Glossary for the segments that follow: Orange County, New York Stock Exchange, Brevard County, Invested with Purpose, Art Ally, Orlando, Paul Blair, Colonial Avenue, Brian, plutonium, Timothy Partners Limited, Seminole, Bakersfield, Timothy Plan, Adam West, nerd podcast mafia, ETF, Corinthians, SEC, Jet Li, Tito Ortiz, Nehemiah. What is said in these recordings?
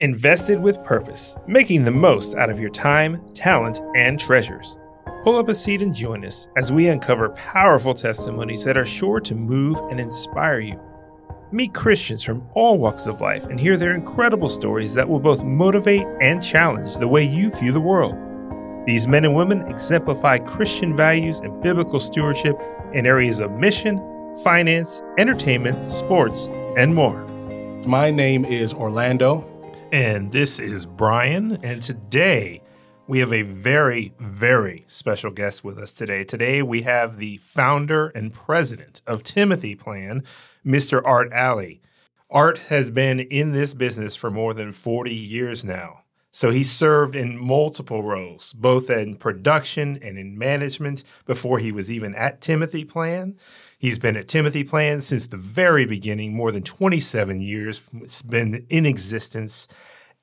Invested with Purpose, making the most out of your time, talent, and treasures. Pull up a seat and join us as we uncover powerful testimonies that are sure to move and inspire you. Meet Christians from all walks of life and hear their incredible stories that will both motivate and challenge the way you view the world. These men and women exemplify Christian values and biblical stewardship in areas of mission, finance, entertainment, sports, and more. My name is Orlando. And this is Brian, and today we have a very, very special guest with us today. Today we have the founder and president of Timothy Plan, Mr. Art Ally. Art has been in this business for more than 40 years now, so he served in multiple roles, both in production and in management before he was even at Timothy Plan. He's been at Timothy Plan since the very beginning, more than 27 years. It's been in existence.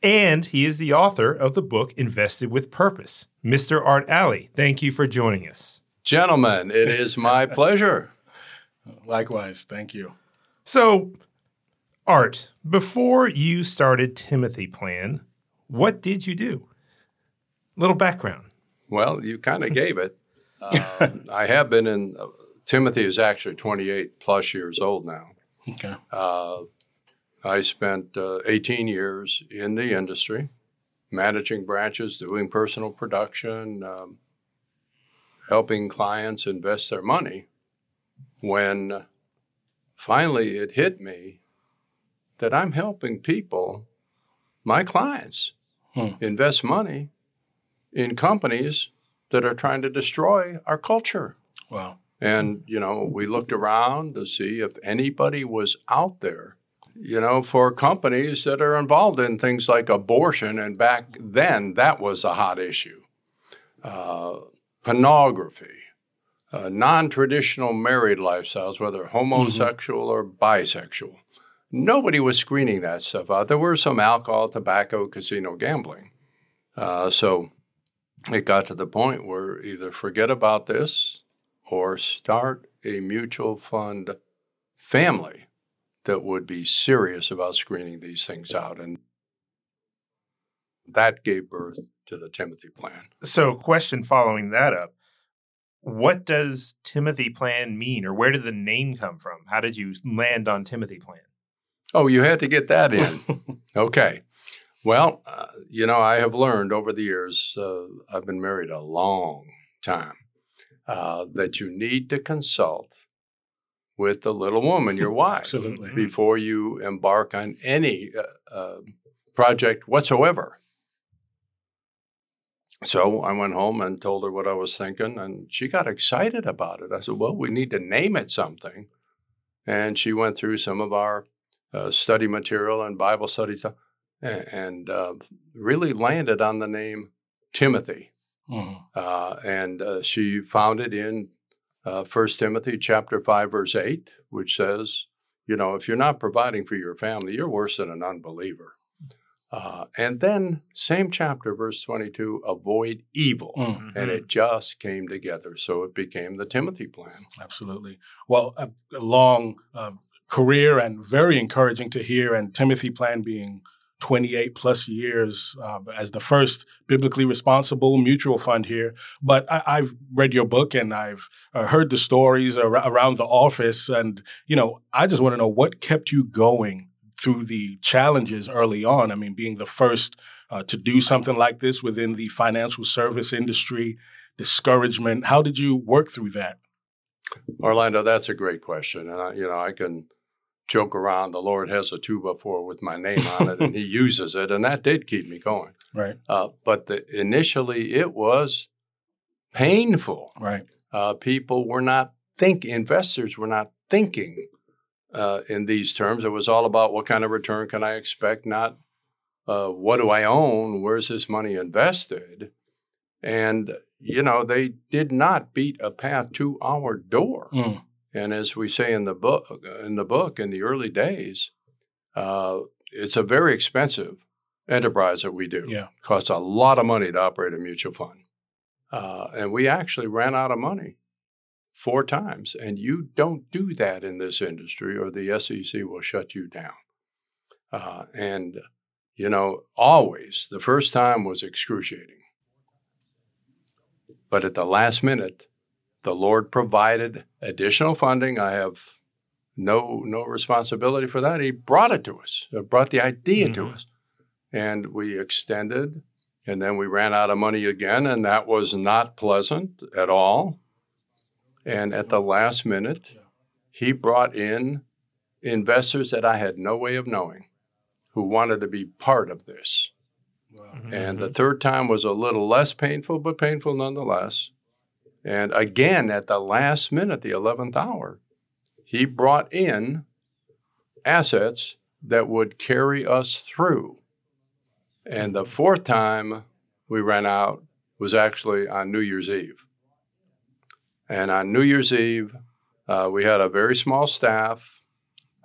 And he is the author of the book, Invested with Purpose. Mr. Art Ally, thank you for joining us. Gentlemen, it is my pleasure. Likewise, thank you. So, Art, before you started Timothy Plan, what did you do? Little background. Well, you kind of gave it. I have been in... Timothy is actually 28-plus years old now. Okay. I spent 18 years in the industry, managing branches, doing personal production, helping clients invest their money, when finally it hit me that I'm helping people, my clients, invest money in companies that are trying to destroy our culture. Wow. And, you know, we looked around to see if anybody was out there, you know, for companies that are involved in things like abortion. And back then, that was a hot issue. Pornography, non-traditional married lifestyles, whether homosexual or bisexual. Nobody was screening that stuff out. There were some alcohol, tobacco, casino, gambling. So it got to the point where either forget about this or start a mutual fund family that would be serious about screening these things out. And that gave birth to the Timothy Plan. So, question following that up, what does Timothy Plan mean, or where did the name come from? How did you land on Timothy Plan? Oh, you had to get that in. Okay. Well, you know, I have learned over the years, I've been married a long time, that you need to consult with the little woman, your wife, absolutely, before you embark on any project whatsoever. So I went home and told her what I was thinking, and she got excited about it. I said, well, we need to name it something. And she went through some of our study material and Bible study stuff and really landed on the name Timothy. And she found it in 1 Timothy chapter 5, verse 8, which says, you know, if you're not providing for your family, you're worse than an unbeliever. And then same chapter, verse 22, avoid evil. And it just came together. So it became the Timothy Plan. Absolutely. Well, a long career and very encouraging to hear, and Timothy Plan being 28 plus years as the first biblically responsible mutual fund here. But I've read your book and I've heard the stories around the office. And, you know, I just want to know what kept you going through the challenges early on. I mean, being the first to do something like this within the financial service industry, discouragement. How did you work through that? Orlando, that's a great question. And, I can joke around, the Lord has a 2x4 with my name on it, and he uses it, and that did keep me going. Right. But initially, it was painful. Right. People were not investors were not thinking in these terms. It was all about what kind of return can I expect, not what do I own, where's this money invested? And, you know, they did not beat a path to our door. And as we say in the book, in the early days, it's a very expensive enterprise that we do. Yeah. It costs a lot of money to operate a mutual fund. And we actually ran out of money 4 times. And you don't do that in this industry or the SEC will shut you down. And You know, always. The first time was excruciating. But at the last minute, the Lord provided additional funding. I have no responsibility for that. He brought it to us. He brought the idea to us. And we extended, and then we ran out of money again, and that was not pleasant at all. And at the last minute, he brought in investors that I had no way of knowing who wanted to be part of this. Wow. Mm-hmm. And the third time was a little less painful, but painful nonetheless. And again, at the last minute, the 11th hour, he brought in assets that would carry us through. And the fourth time we ran out was actually on New Year's Eve. And on New Year's Eve, we had a very small staff.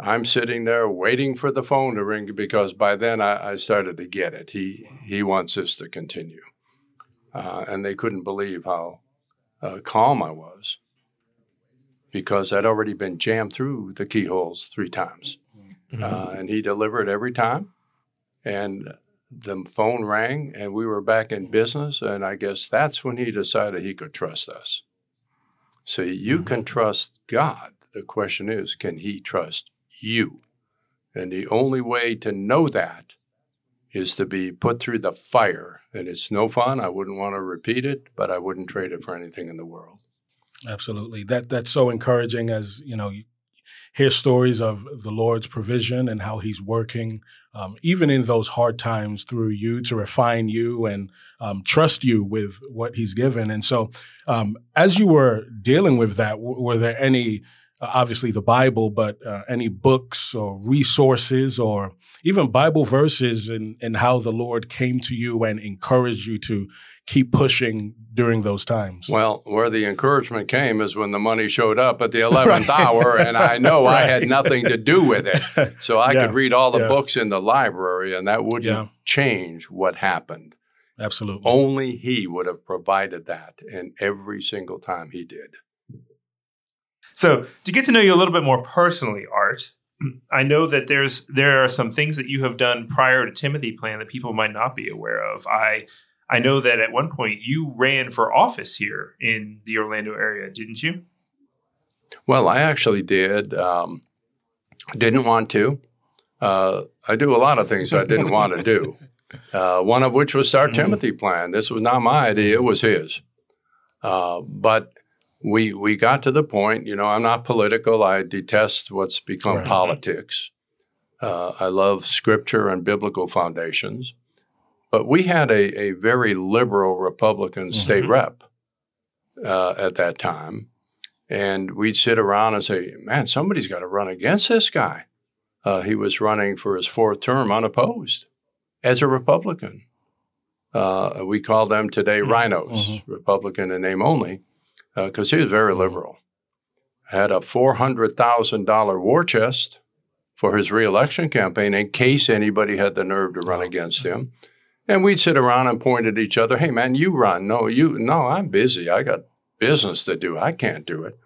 I'm sitting there waiting for the phone to ring because by then I started to get it. He wants this to continue. And they couldn't believe how calm I was because I'd already been jammed through the keyholes 3 times. Mm-hmm. And he delivered every time. And the phone rang and we were back in business. And I guess that's when he decided he could trust us. See, you can trust God. The question is, can he trust you? And the only way to know that is to be put through the fire. And it's no fun. I wouldn't want to repeat it, but I wouldn't trade it for anything in the world. Absolutely. That's so encouraging as, you know, you hear stories of the Lord's provision and how he's working, even in those hard times through you to refine you and trust you with what he's given. And so as you were dealing with that, were there any obviously the Bible, but any books or resources or even Bible verses in how the Lord came to you and encouraged you to keep pushing during those times? Well, where the encouragement came is when the money showed up at the 11th hour, and I know I had nothing to do with it. So I could read all the books in the library, and that wouldn't change what happened. Absolutely. Only he would have provided that, and every single time he did. So to get to know you a little bit more personally, Art, I know that there are some things that you have done prior to Timothy Plan that people might not be aware of. I know that at one point you ran for office here in the Orlando area, didn't you? Well, I actually did. Didn't want to. I do a lot of things I didn't want to do, one of which was start Timothy Plan. This was not my idea. It was his. But We got to the point, you know, I'm not political. I detest what's become politics. I love scripture and biblical foundations. But we had a very liberal Republican state rep at that time. And we'd sit around and say, man, somebody's got to run against this guy. He was running for his 4th term unopposed as a Republican. We call them today rhinos, Republican in name only. Because he was very liberal, had a $400,000 war chest for his reelection campaign in case anybody had the nerve to run against him. And we'd sit around and point at each other, hey, man, you run. No, I'm busy. I got business to do. I can't do it.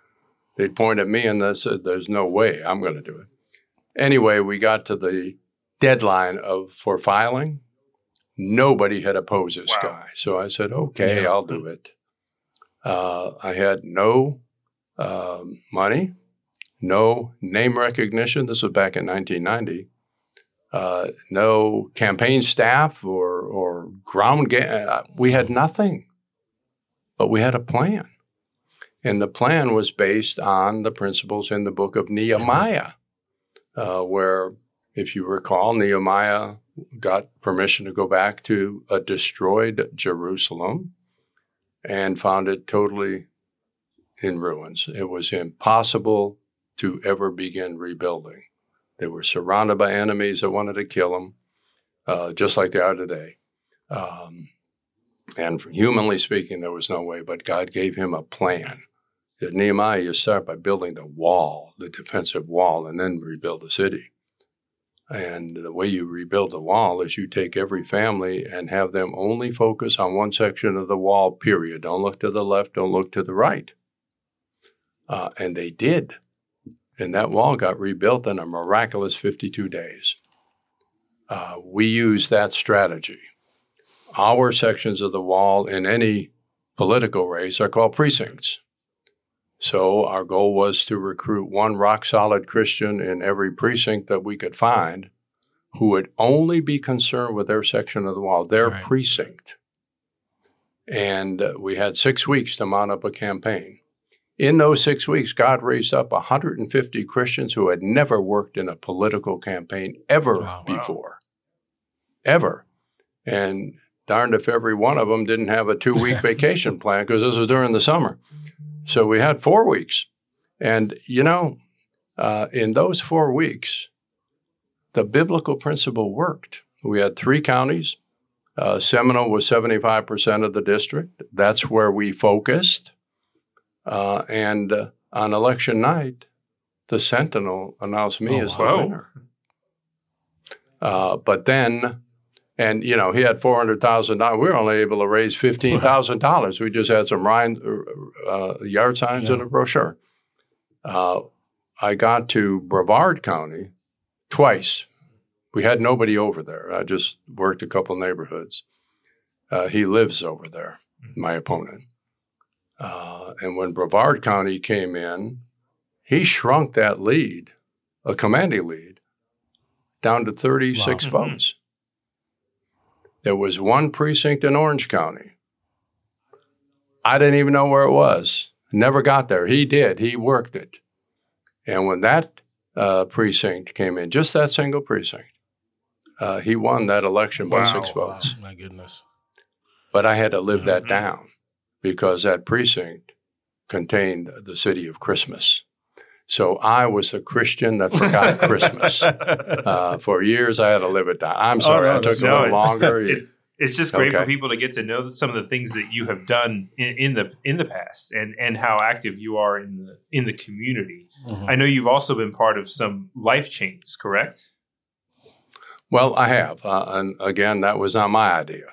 They'd point at me and they said, there's no way I'm going to do it. Anyway, we got to the deadline for filing. Nobody had opposed this guy. So I said, okay, I'll do it. I had no money, no name recognition. This was back in 1990. No campaign staff or ground game. We had nothing, but we had a plan. And the plan was based on the principles in the book of Nehemiah, where, if you recall, Nehemiah got permission to go back to a destroyed Jerusalem and found it totally in ruins. It was impossible to ever begin rebuilding. They were surrounded by enemies that wanted to kill them, just like they are today. And humanly speaking, there was no way, but God gave him a plan. In Nehemiah, you start by building the wall, the defensive wall, and then rebuild the city. And the way you rebuild the wall is you take every family and have them only focus on one section of the wall, period. Don't look to the left. Don't look to the right. And they did. And that wall got rebuilt in a miraculous 52 days. We use that strategy. Our sections of the wall in any political race are called precincts. So our goal was to recruit one rock-solid Christian in every precinct that we could find who would only be concerned with their section of the wall, their right. precinct. And we had 6 weeks to mount up a campaign. In those 6 weeks, God raised up 150 Christians who had never worked in a political campaign ever before. Ever. And darned if every one of them didn't have a 2-week vacation plan, because this was during the summer. So we had 4 weeks. And, you know, in those 4 weeks, the biblical principle worked. We had 3 counties. Seminole was 75% of the district. That's where we focused. And on election night, the Sentinel announced me as the winner. But then, and, you know, he had $400,000. We were only able to raise $15,000. We just had some yard signs and a brochure. I got to Brevard County twice. We had nobody over there. I just worked a couple neighborhoods. He lives over there, my opponent. And when Brevard County came in, he shrunk that lead, a commanding lead, down to 36 votes. There was one precinct in Orange County. I didn't even know where it was. Never got there. He did. He worked it. And when that precinct came in, just that single precinct, he won that election by 6 votes. My goodness. But I had to live that down because that precinct contained the city of Christmas. So I was a Christian that forgot Christmas. For years, I had to live it down. I'm sorry, I took a little longer. It's just great for people to get to know some of the things that you have done in the past, and how active you are in the community. Mm-hmm. I know you've also been part of some life changes, correct? Well, I have. And again, that was not my idea.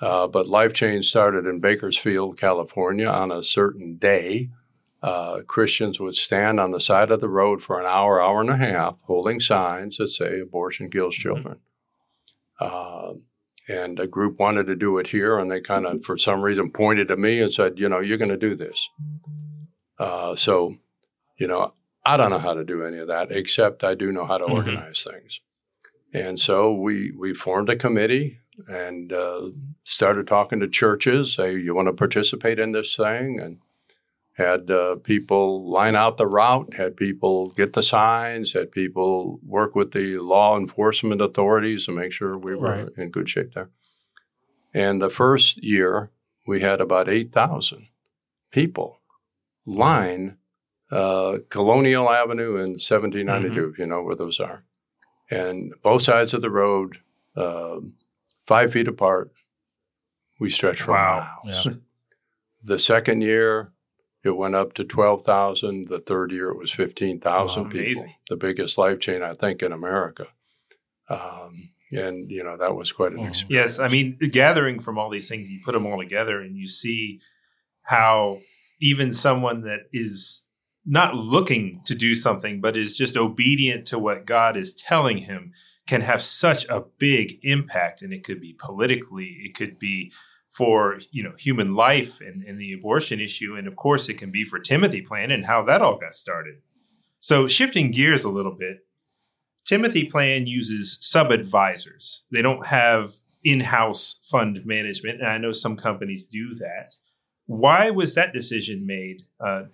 But Life Change started in Bakersfield, California on a certain day. Christians would stand on the side of the road for an hour, hour and a half, holding signs that say abortion kills children. And a group wanted to do it here, and they kind of, for some reason, pointed to me and said, you know, you're going to do this. So, you know, I don't know how to do any of that, except I do know how to organize things. And so we formed a committee and started talking to churches, say, you want to participate in this thing? And had people line out the route, had people get the signs, had people work with the law enforcement authorities to make sure we were in good shape there. And the first year, we had about 8,000 people line Colonial Avenue in 1792, if you know where those are. And both sides of the road, 5 feet apart, we stretched for miles. Yeah. The second year, it went up to 12,000. The third year, it was 15,000 people. Amazing. The biggest life change, I think, in America. And, you know, that was quite an experience. Yes, I mean, gathering from all these things, you put them all together and you see how even someone that is not looking to do something, but is just obedient to what God is telling him, can have such a big impact. And it could be politically, it could be for, you know, human life and the abortion issue. And of course, it can be for Timothy Plan and how that all got started. So shifting gears a little bit, Timothy Plan uses sub-advisors. They don't have in-house fund management. And I know some companies do that. Why was that decision made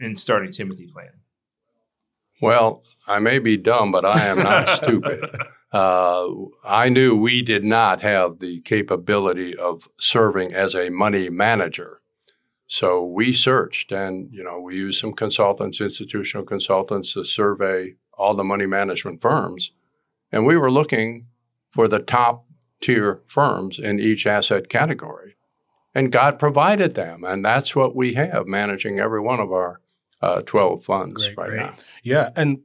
in starting Timothy Plan? Well, I may be dumb, but I am not stupid. I knew we did not have the capability of serving as a money manager. So we searched and, you know, we used some consultants, institutional consultants to survey all the money management firms. And we were looking for the top tier firms in each asset category. And God provided them. And that's what we have managing every one of our 12 funds now. Yeah. And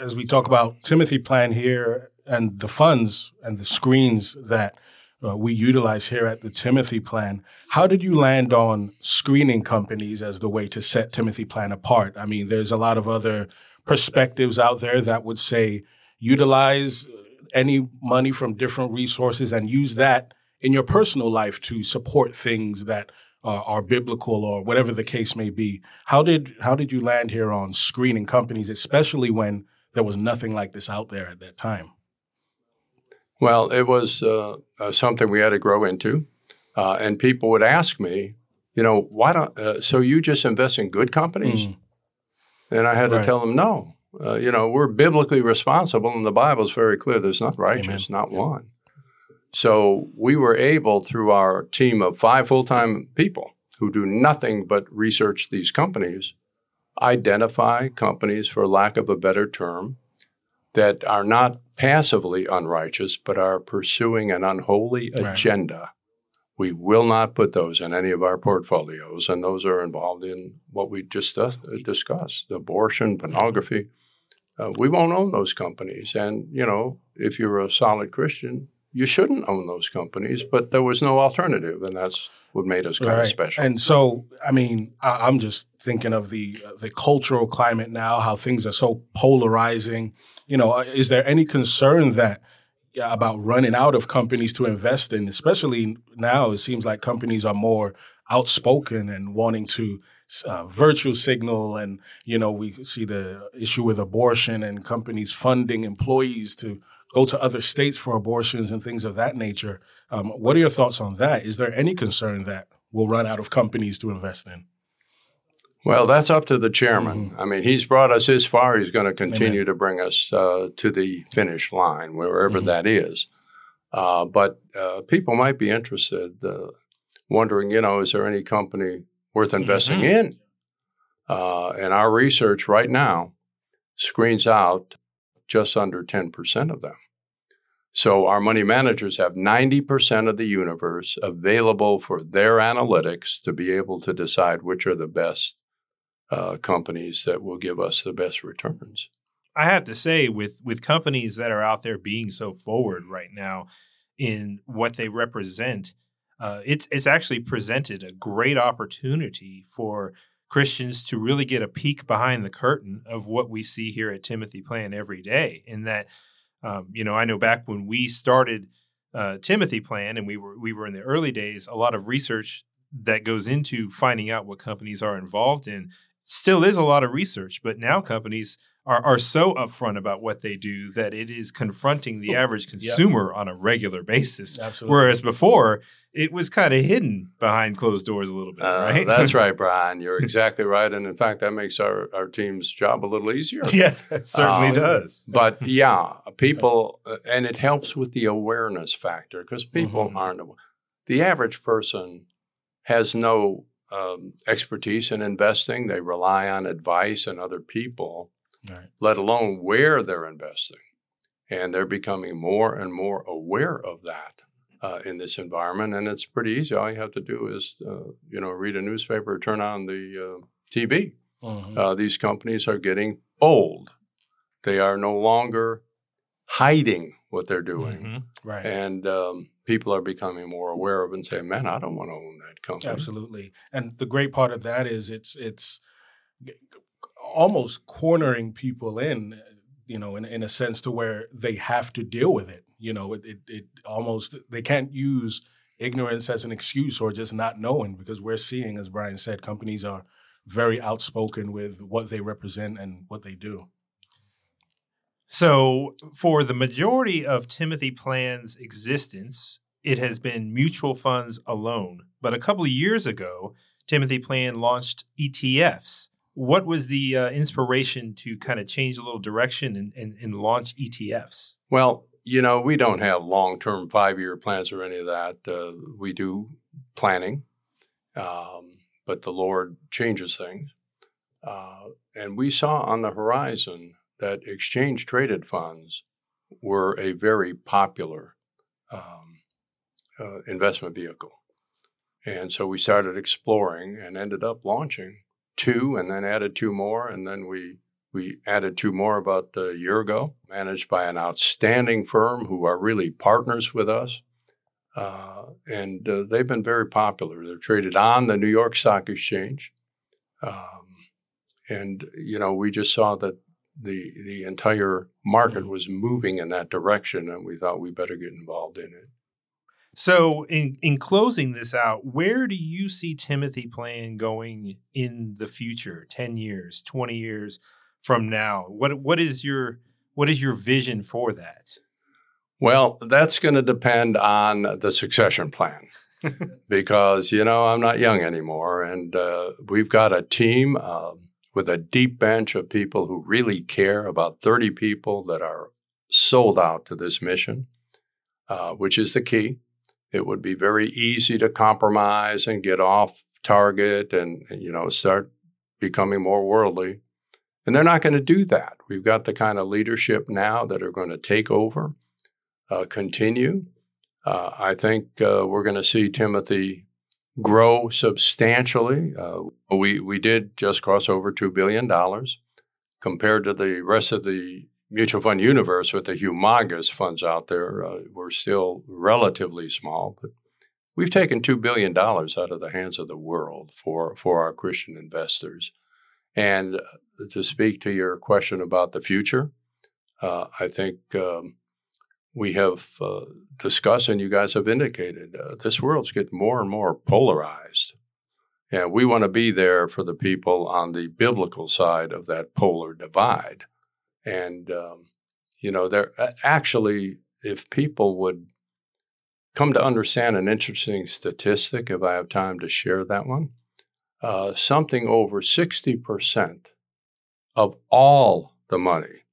as we talk about Timothy Plan here and the funds and the screens that we utilize here at the Timothy Plan, how did you land on screening companies as the way to set Timothy Plan apart? I mean, there's a lot of other perspectives out there that would say utilize any money from different resources and use that in your personal life to support things that are biblical or whatever the case may be. How did you land here on screening companies, especially when there was nothing like this out there at that time? Well, it was something we had to grow into. And people would ask me, you know, so you just invest in good companies? Mm-hmm. And I had to tell them, no. You know, we're biblically responsible, and the Bible's very clear. There's not righteous, not one. So we were able, through our team of 5 full-time people who do nothing but research these companies, identify companies, for lack of a better term, that are not passively unrighteous, but are pursuing an unholy agenda. We will not put those in any of our portfolios, and those are involved in what we just discussed, abortion, pornography. We won't own those companies. And, you know, if you're a solid Christian, you shouldn't own those companies, but there was no alternative, and that's what made us kind of special. And so, I mean, I'm just thinking of the cultural climate now, how things are so polarizing. You know, is there any concern that about running out of companies to invest in, especially now? It seems like companies are more outspoken and wanting to virtue signal. And, you know, we see the issue with abortion and companies funding employees to go to other states for abortions and things of that nature. What are your thoughts on that? Is there any concern that we'll run out of companies to invest in? Well, that's up to the chairman. Mm-hmm. I mean, he's brought us this far. He's going to continue to bring us to the finish line, wherever that is. But people might be interested, wondering, you know, is there any company worth investing in? And our research right now screens out just under 10% of them. So our money managers have 90% of the universe available for their analytics to be able to decide which are the best companies that will give us the best returns. I have to say, with companies that are out there being so forward right now in what they represent, it's actually presented a great opportunity for Christians to really get a peek behind the curtain of what we see here at Timothy Plan every day. In that, you know, I know back when we started Timothy Plan, and we were in the early days, a lot of research that goes into finding out what companies are involved in still is a lot of research. But now companies are so upfront about what they do that it is confronting the average consumer on a regular basis. Absolutely. Whereas before, it was kind of hidden behind closed doors a little bit, right? That's right, Brian. You're exactly right. And in fact, that makes our team's job a little easier. Yeah, it certainly does. But yeah, people, and it helps with the awareness factor, because people aren't aware. The average person has no expertise in investing. They rely on advice and other people, let alone where they're investing. And they're becoming more and more aware of that in this environment. And it's pretty easy. All you have to do is, you know, read a newspaper, turn on the TV. These companies are getting bold. They are no longer hiding what they're doing. And people are becoming more aware of it and saying, man, I don't want to own that company. Absolutely. And the great part of that is it's almost cornering people in, you know, in a sense to where they have to deal with it. You know, it almost, they can't use ignorance as an excuse or just not knowing, because we're seeing, as Brian said, companies are very outspoken with what they represent and what they do. So for the majority of Timothy Plan's existence, it has been mutual funds alone. But a couple of years ago, Timothy Plan launched ETFs. What was the inspiration to kind of change a little direction and launch ETFs? Well, you know, we don't have long-term 5-year plans or any of that. We do planning, but the Lord changes things. And we saw on the horizon that exchange-traded funds were a very popular investment vehicle. And so we started exploring and ended up launching 2, and then added 2 more, and then we added 2 more about a year ago, managed by an outstanding firm who are really partners with us, and they've been very popular. They're traded on the New York Stock Exchange, and you know, we just saw that the entire market was moving in that direction, and we thought we better get involved in it. So in closing this out, where do you see Timothy Plan going in the future, 10 years, 20 years from now? What is your vision for that? Well, that's going to depend on the succession plan because, you know, I'm not young anymore. And we've got a team with a deep bench of people who really care, about 30 people that are sold out to this mission, which is the key. It would be very easy to compromise and get off target and you know, start becoming more worldly. And they're not going to do that. We've got the kind of leadership now that are going to take over, continue. I think we're going to see Timothy grow substantially. We did just cross over $2 billion compared to the rest of the mutual fund universe with the humongous funds out there. We're still relatively small, but we've taken $2 billion out of the hands of the world for our Christian investors. And to speak to your question about the future, I think we have discussed, and you guys have indicated, this world's getting more and more polarized. And we want to be there for the people on the biblical side of that polar divide. And, you know, there actually, if people would come to understand an interesting statistic, if I have time to share that one, something over 60% of all the money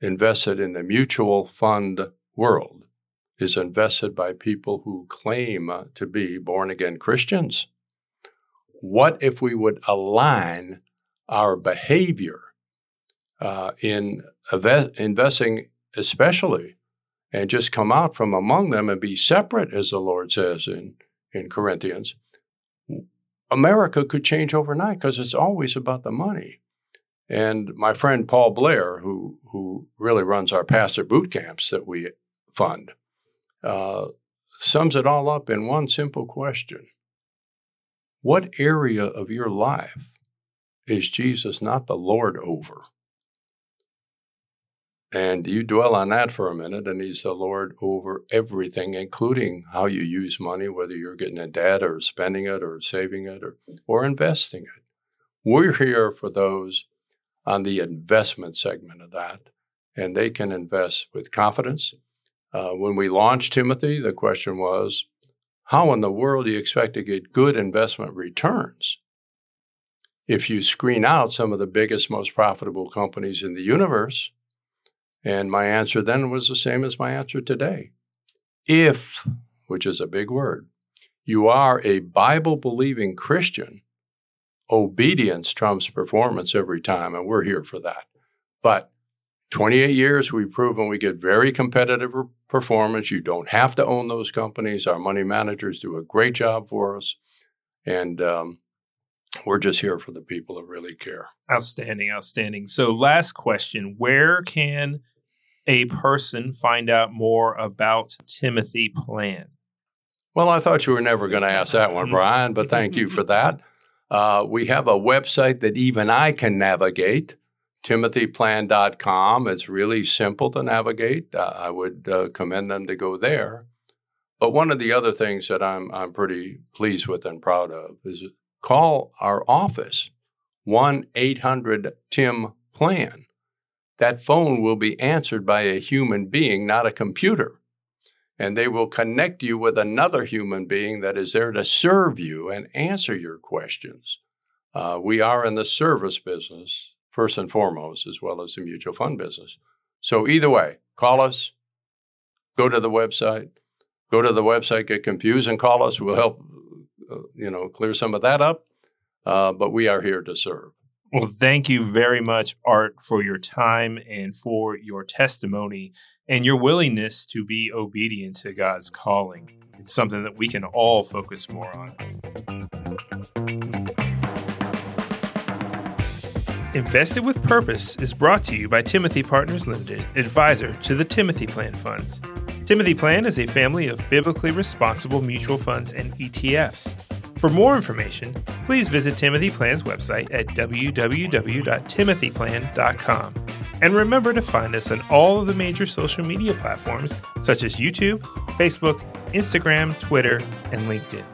invested in the mutual fund world is invested by people who claim to be born-again Christians. What if we would align our behavior in investing especially, and just come out from among them and be separate, as the Lord says in Corinthians? America could change overnight because it's always about the money. And my friend Paul Blair, who really runs our pastor boot camps that we fund, sums it all up in one simple question. What area of your life is Jesus not the Lord over? And you dwell on that for a minute, and he's the Lord over everything, including how you use money, whether you're getting a debt or spending it or saving it or investing it. We're here for those on the investment segment of that, and they can invest with confidence. When we launched Timothy, the question was, how in the world do you expect to get good investment returns if you screen out some of the biggest, most profitable companies in the universe? And my answer then was the same as my answer today. If, which is a big word, you are a Bible-believing Christian, obedience trumps performance every time, and we're here for that. But 28 years, we've proven we get very competitive performance. You don't have to own those companies. Our money managers do a great job for us, and we're just here for the people that really care. Outstanding, outstanding. So last question, where can a person find out more about Timothy Plan? Well, I thought you were never going to ask that one, Brian, but thank you for that. We have a website that even I can navigate, timothyplan.com. It's really simple to navigate. I would commend them to go there. But one of the other things that I'm pretty pleased with and proud of is call our office, 1-800-TIM-PLAN. That phone will be answered by a human being, not a computer. And they will connect you with another human being that is there to serve you and answer your questions. We are in the service business, first and foremost, as well as the mutual fund business. So either way, call us, go to the website, get confused and call us. We'll help clear some of that up, but we are here to serve. Well, thank you very much, Art, for your time and for your testimony and your willingness to be obedient to God's calling. It's something that we can all focus more on. Invested with Purpose is brought to you by Timothy Partners Limited, advisor to the Timothy Plan Funds. Timothy Plan is a family of biblically responsible mutual funds and ETFs. For more information, please visit Timothy Plan's website at www.timothyplan.com. And remember to find us on all of the major social media platforms such as YouTube, Facebook, Instagram, Twitter, and LinkedIn.